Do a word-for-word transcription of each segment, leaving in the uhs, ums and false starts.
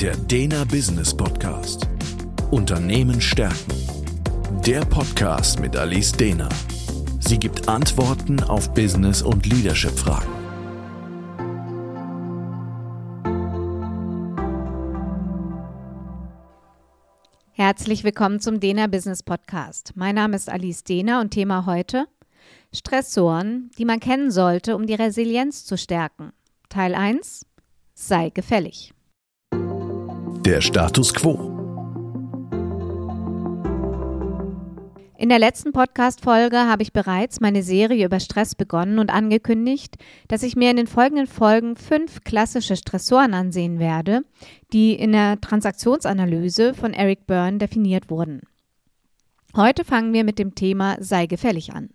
Der dehner Business Podcast. Unternehmen stärken. Der Podcast mit Alice Dehner. Sie gibt Antworten auf Business- und Leadership-Fragen. Herzlich willkommen zum dehner Business Podcast. Mein Name ist Alice Dehner und Thema heute: Stressoren, die man kennen sollte, um die Resilienz zu stärken. Teil eins: Sei gefällig. Der Status quo. In der letzten Podcast-Folge habe ich bereits meine Serie über Stress begonnen und angekündigt, dass ich mir in den folgenden Folgen fünf klassische Stressoren ansehen werde, die in der Transaktionsanalyse von Eric Berne definiert wurden. Heute fangen wir mit dem Thema Sei gefällig an.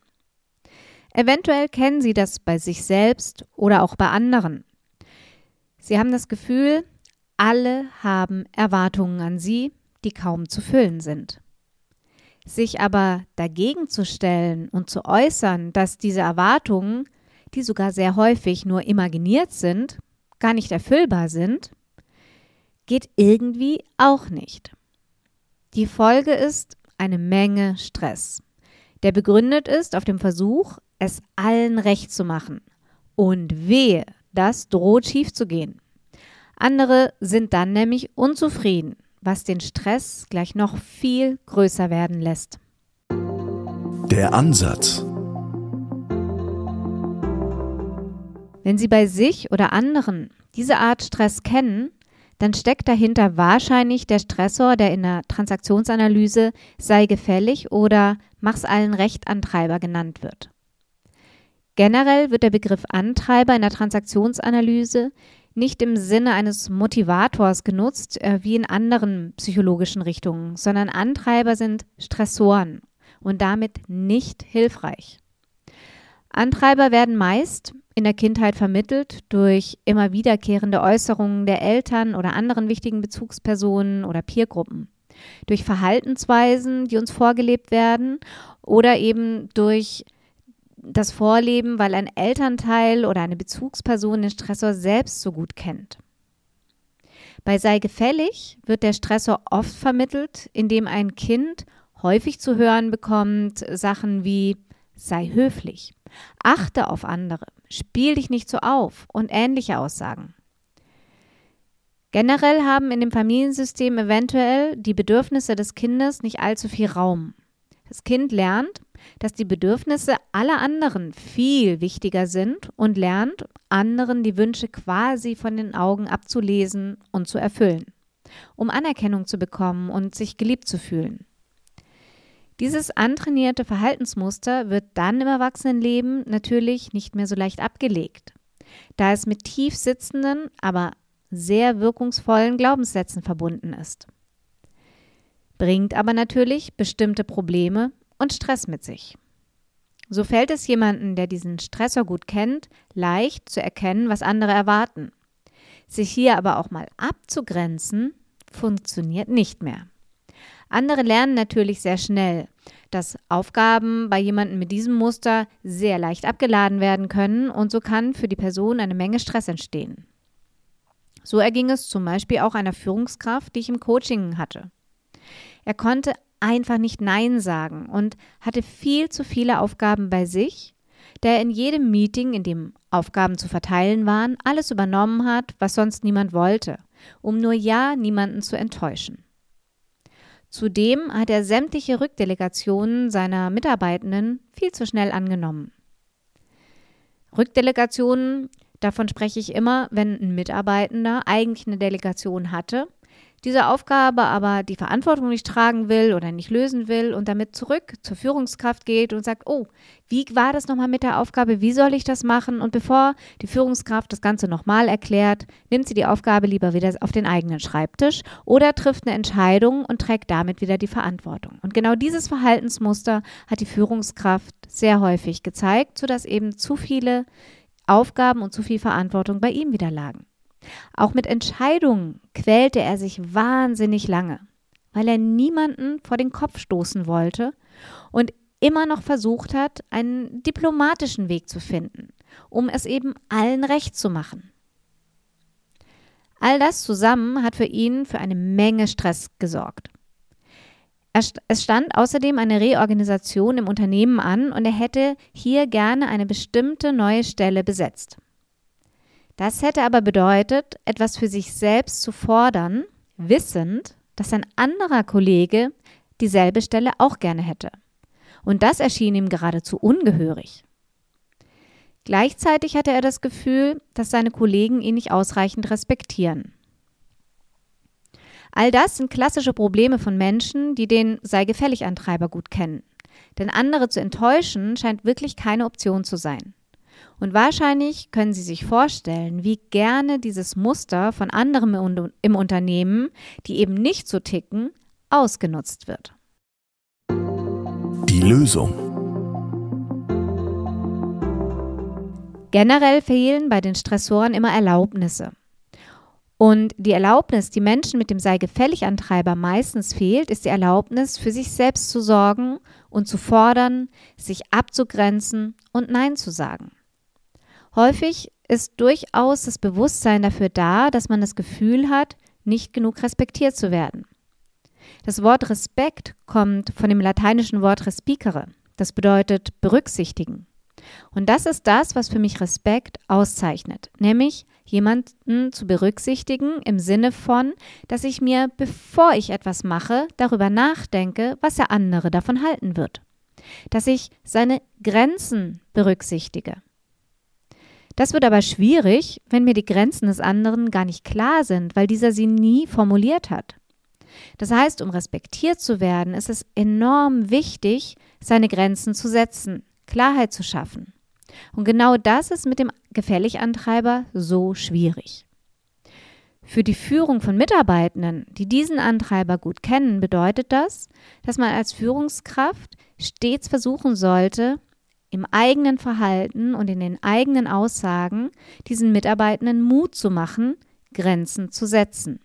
Eventuell kennen Sie das bei sich selbst oder auch bei anderen. Sie haben das Gefühl, alle haben Erwartungen an Sie, die kaum zu füllen sind. Sich aber dagegen zu stellen und zu äußern, dass diese Erwartungen, die sogar sehr häufig nur imaginiert sind, gar nicht erfüllbar sind, geht irgendwie auch nicht. Die Folge ist eine Menge Stress, der begründet ist auf dem Versuch, es allen recht zu machen. Und wehe, das droht schief zu gehen. Andere sind dann nämlich unzufrieden, was den Stress gleich noch viel größer werden lässt. Der Ansatz. Wenn Sie bei sich oder anderen diese Art Stress kennen, dann steckt dahinter wahrscheinlich der Stressor, der in der Transaktionsanalyse Sei gefällig oder Mach's allen recht Antreiber genannt wird. Generell wird der Begriff Antreiber in der Transaktionsanalyse nicht im Sinne eines Motivators genutzt, wie in anderen psychologischen Richtungen, sondern Antreiber sind Stressoren und damit nicht hilfreich. Antreiber werden meist in der Kindheit vermittelt durch immer wiederkehrende Äußerungen der Eltern oder anderen wichtigen Bezugspersonen oder Peergruppen, durch Verhaltensweisen, die uns vorgelebt werden, oder eben durch das Vorleben, weil ein Elternteil oder eine Bezugsperson den Stressor selbst so gut kennt. Bei Sei gefällig wird der Stressor oft vermittelt, indem ein Kind häufig zu hören bekommt Sachen wie: Sei höflich, achte auf andere, spiel dich nicht so auf und ähnliche Aussagen. Generell haben in dem Familiensystem eventuell die Bedürfnisse des Kindes nicht allzu viel Raum. Das Kind lernt, dass die Bedürfnisse aller anderen viel wichtiger sind und lernt, anderen die Wünsche quasi von den Augen abzulesen und zu erfüllen, um Anerkennung zu bekommen und sich geliebt zu fühlen. Dieses antrainierte Verhaltensmuster wird dann im Erwachsenenleben natürlich nicht mehr so leicht abgelegt, da es mit tief sitzenden, aber sehr wirkungsvollen Glaubenssätzen verbunden ist. Bringt aber natürlich bestimmte Probleme und Stress mit sich. So fällt es jemandem, der diesen Stressor gut kennt, leicht zu erkennen, was andere erwarten. Sich hier aber auch mal abzugrenzen, funktioniert nicht mehr. Andere lernen natürlich sehr schnell, dass Aufgaben bei jemandem mit diesem Muster sehr leicht abgeladen werden können, und so kann für die Person eine Menge Stress entstehen. So erging es zum Beispiel auch einer Führungskraft, die ich im Coaching hatte. Er konnte einfach nicht Nein sagen und hatte viel zu viele Aufgaben bei sich, da er in jedem Meeting, in dem Aufgaben zu verteilen waren, alles übernommen hat, was sonst niemand wollte, um nur ja niemanden zu enttäuschen. Zudem hat er sämtliche Rückdelegationen seiner Mitarbeitenden viel zu schnell angenommen. Rückdelegationen, davon spreche ich immer, wenn ein Mitarbeitender eigentlich eine Delegation hatte, diese Aufgabe aber die Verantwortung nicht tragen will oder nicht lösen will und damit zurück zur Führungskraft geht und sagt: Oh, wie war das nochmal mit der Aufgabe, wie soll ich das machen? Und bevor die Führungskraft das Ganze nochmal erklärt, nimmt sie die Aufgabe lieber wieder auf den eigenen Schreibtisch oder trifft eine Entscheidung und trägt damit wieder die Verantwortung. Und genau dieses Verhaltensmuster hat die Führungskraft sehr häufig gezeigt, sodass eben zu viele Aufgaben und zu viel Verantwortung bei ihm wieder lagen. Auch mit Entscheidungen quälte er sich wahnsinnig lange, weil er niemanden vor den Kopf stoßen wollte und immer noch versucht hat, einen diplomatischen Weg zu finden, um es eben allen recht zu machen. All das zusammen hat für ihn für eine Menge Stress gesorgt. Es stand außerdem eine Reorganisation im Unternehmen an und er hätte hier gerne eine bestimmte neue Stelle besetzt. Das hätte aber bedeutet, etwas für sich selbst zu fordern, wissend, dass ein anderer Kollege dieselbe Stelle auch gerne hätte. Und das erschien ihm geradezu ungehörig. Gleichzeitig hatte er das Gefühl, dass seine Kollegen ihn nicht ausreichend respektieren. All das sind klassische Probleme von Menschen, die den Sei-gefällig-Antreiber gut kennen. Denn andere zu enttäuschen, scheint wirklich keine Option zu sein. Und wahrscheinlich können Sie sich vorstellen, wie gerne dieses Muster von anderen im Unternehmen, die eben nicht so ticken, ausgenutzt wird. Die Lösung. Generell fehlen bei den Stressoren immer Erlaubnisse. Und die Erlaubnis, die Menschen mit dem Sei-gefällig-Antreiber meistens fehlt, ist die Erlaubnis, für sich selbst zu sorgen und zu fordern, sich abzugrenzen und Nein zu sagen. Häufig ist durchaus das Bewusstsein dafür da, dass man das Gefühl hat, nicht genug respektiert zu werden. Das Wort Respekt kommt von dem lateinischen Wort respicere. Das bedeutet berücksichtigen. Und das ist das, was für mich Respekt auszeichnet, nämlich jemanden zu berücksichtigen im Sinne von, dass ich mir, bevor ich etwas mache, darüber nachdenke, was der andere davon halten wird. Dass ich seine Grenzen berücksichtige. Das wird aber schwierig, wenn mir die Grenzen des anderen gar nicht klar sind, weil dieser sie nie formuliert hat. Das heißt, um respektiert zu werden, ist es enorm wichtig, seine Grenzen zu setzen, Klarheit zu schaffen. Und genau das ist mit dem Gefällig-Antreiber so schwierig. Für die Führung von Mitarbeitenden, die diesen Antreiber gut kennen, bedeutet das, dass man als Führungskraft stets versuchen sollte, im eigenen Verhalten und in den eigenen Aussagen diesen Mitarbeitenden Mut zu machen, Grenzen zu setzen.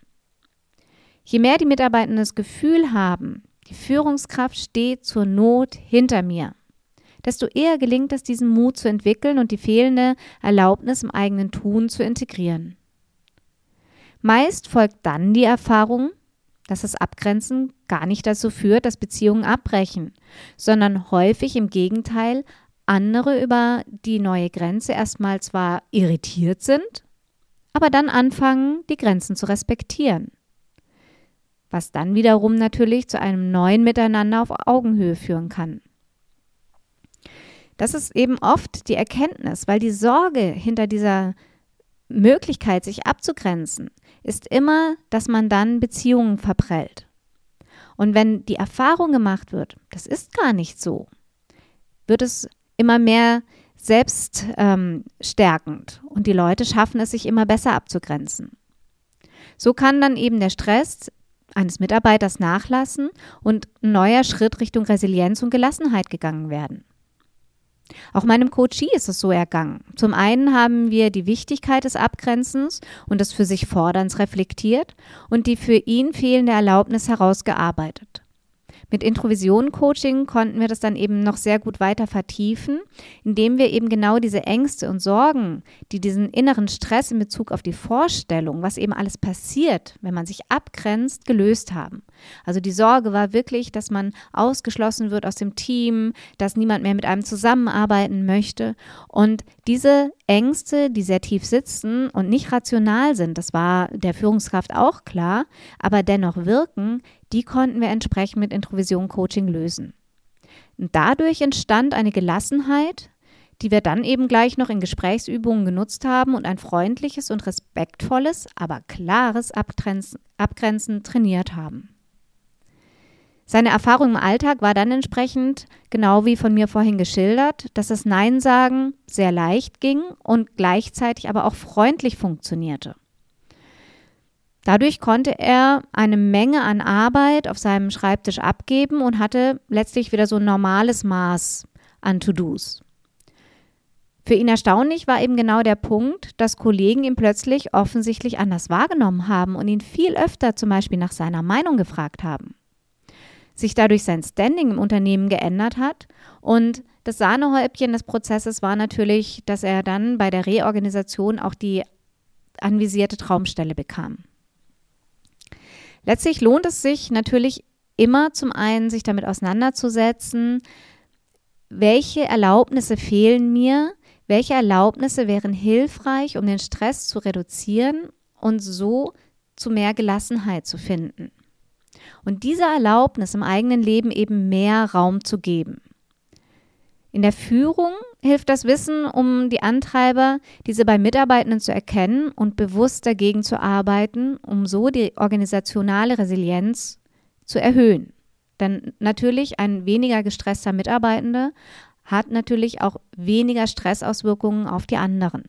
Je mehr die Mitarbeitenden das Gefühl haben, die Führungskraft steht zur Not hinter mir, desto eher gelingt es, diesen Mut zu entwickeln und die fehlende Erlaubnis im eigenen Tun zu integrieren. Meist folgt dann die Erfahrung, dass das Abgrenzen gar nicht dazu führt, dass Beziehungen abbrechen, sondern häufig im Gegenteil andere über die neue Grenze erstmal zwar irritiert sind, aber dann anfangen, die Grenzen zu respektieren. Was dann wiederum natürlich zu einem neuen Miteinander auf Augenhöhe führen kann. Das ist eben oft die Erkenntnis, weil die Sorge hinter dieser Möglichkeit, sich abzugrenzen, ist immer, dass man dann Beziehungen verprellt. Und wenn die Erfahrung gemacht wird, das ist gar nicht so, wird es immer mehr selbst ähm, stärkend und die Leute schaffen es, sich immer besser abzugrenzen. So kann dann eben der Stress eines Mitarbeiters nachlassen und ein neuer Schritt Richtung Resilienz und Gelassenheit gegangen werden. Auch meinem Coachee ist es so ergangen. Zum einen haben wir die Wichtigkeit des Abgrenzens und des für sich Forderns reflektiert und die für ihn fehlende Erlaubnis herausgearbeitet. Mit Introvision-Coaching konnten wir das dann eben noch sehr gut weiter vertiefen, indem wir eben genau diese Ängste und Sorgen, die diesen inneren Stress in Bezug auf die Vorstellung, was eben alles passiert, wenn man sich abgrenzt, gelöst haben. Also die Sorge war wirklich, dass man ausgeschlossen wird aus dem Team, dass niemand mehr mit einem zusammenarbeiten möchte. Und diese Ängste, die sehr tief sitzen und nicht rational sind, das war der Führungskraft auch klar, aber dennoch wirken, die konnten wir entsprechend mit Introvision-Coaching lösen. Und dadurch entstand eine Gelassenheit, die wir dann eben gleich noch in Gesprächsübungen genutzt haben und ein freundliches und respektvolles, aber klares Abgrenzen, Abgrenzen trainiert haben. Seine Erfahrung im Alltag war dann entsprechend, genau wie von mir vorhin geschildert, dass das Nein-Sagen sehr leicht ging und gleichzeitig aber auch freundlich funktionierte. Dadurch konnte er eine Menge an Arbeit auf seinem Schreibtisch abgeben und hatte letztlich wieder so ein normales Maß an To-Dos. Für ihn erstaunlich war eben genau der Punkt, dass Kollegen ihn plötzlich offensichtlich anders wahrgenommen haben und ihn viel öfter zum Beispiel nach seiner Meinung gefragt haben. Sich dadurch sein Standing im Unternehmen geändert hat und das Sahnehäubchen des Prozesses war natürlich, dass er dann bei der Reorganisation auch die anvisierte Traumstelle bekam. Letztlich lohnt es sich natürlich immer zum einen, sich damit auseinanderzusetzen, welche Erlaubnisse fehlen mir, welche Erlaubnisse wären hilfreich, um den Stress zu reduzieren und so zu mehr Gelassenheit zu finden. Und dieser Erlaubnis im eigenen Leben eben mehr Raum zu geben. In der Führung hilft das Wissen um die Antreiber, diese bei Mitarbeitenden zu erkennen und bewusst dagegen zu arbeiten, um so die organisationale Resilienz zu erhöhen. Denn natürlich ein weniger gestresster Mitarbeitender hat natürlich auch weniger Stressauswirkungen auf die anderen.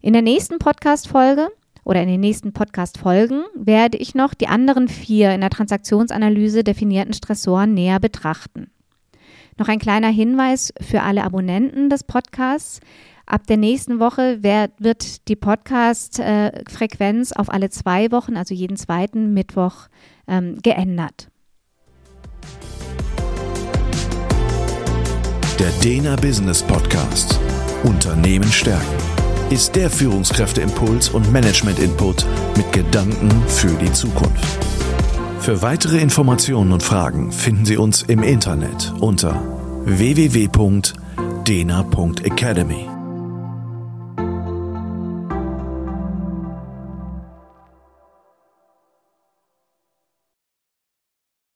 In der nächsten Podcast-Folge oder in den nächsten Podcast-Folgen werde ich noch die anderen vier in der Transaktionsanalyse definierten Stressoren näher betrachten. Noch ein kleiner Hinweis für alle Abonnenten des Podcasts. Ab der nächsten Woche wird die Podcast-Frequenz auf alle zwei Wochen, also jeden zweiten Mittwoch, geändert. Der dehner Business Podcast. Unternehmen stärken. Ist der Führungskräfteimpuls und Management-Input mit Gedanken für die Zukunft. Für weitere Informationen und Fragen finden Sie uns im Internet unter w w w punkt dehner punkt academy.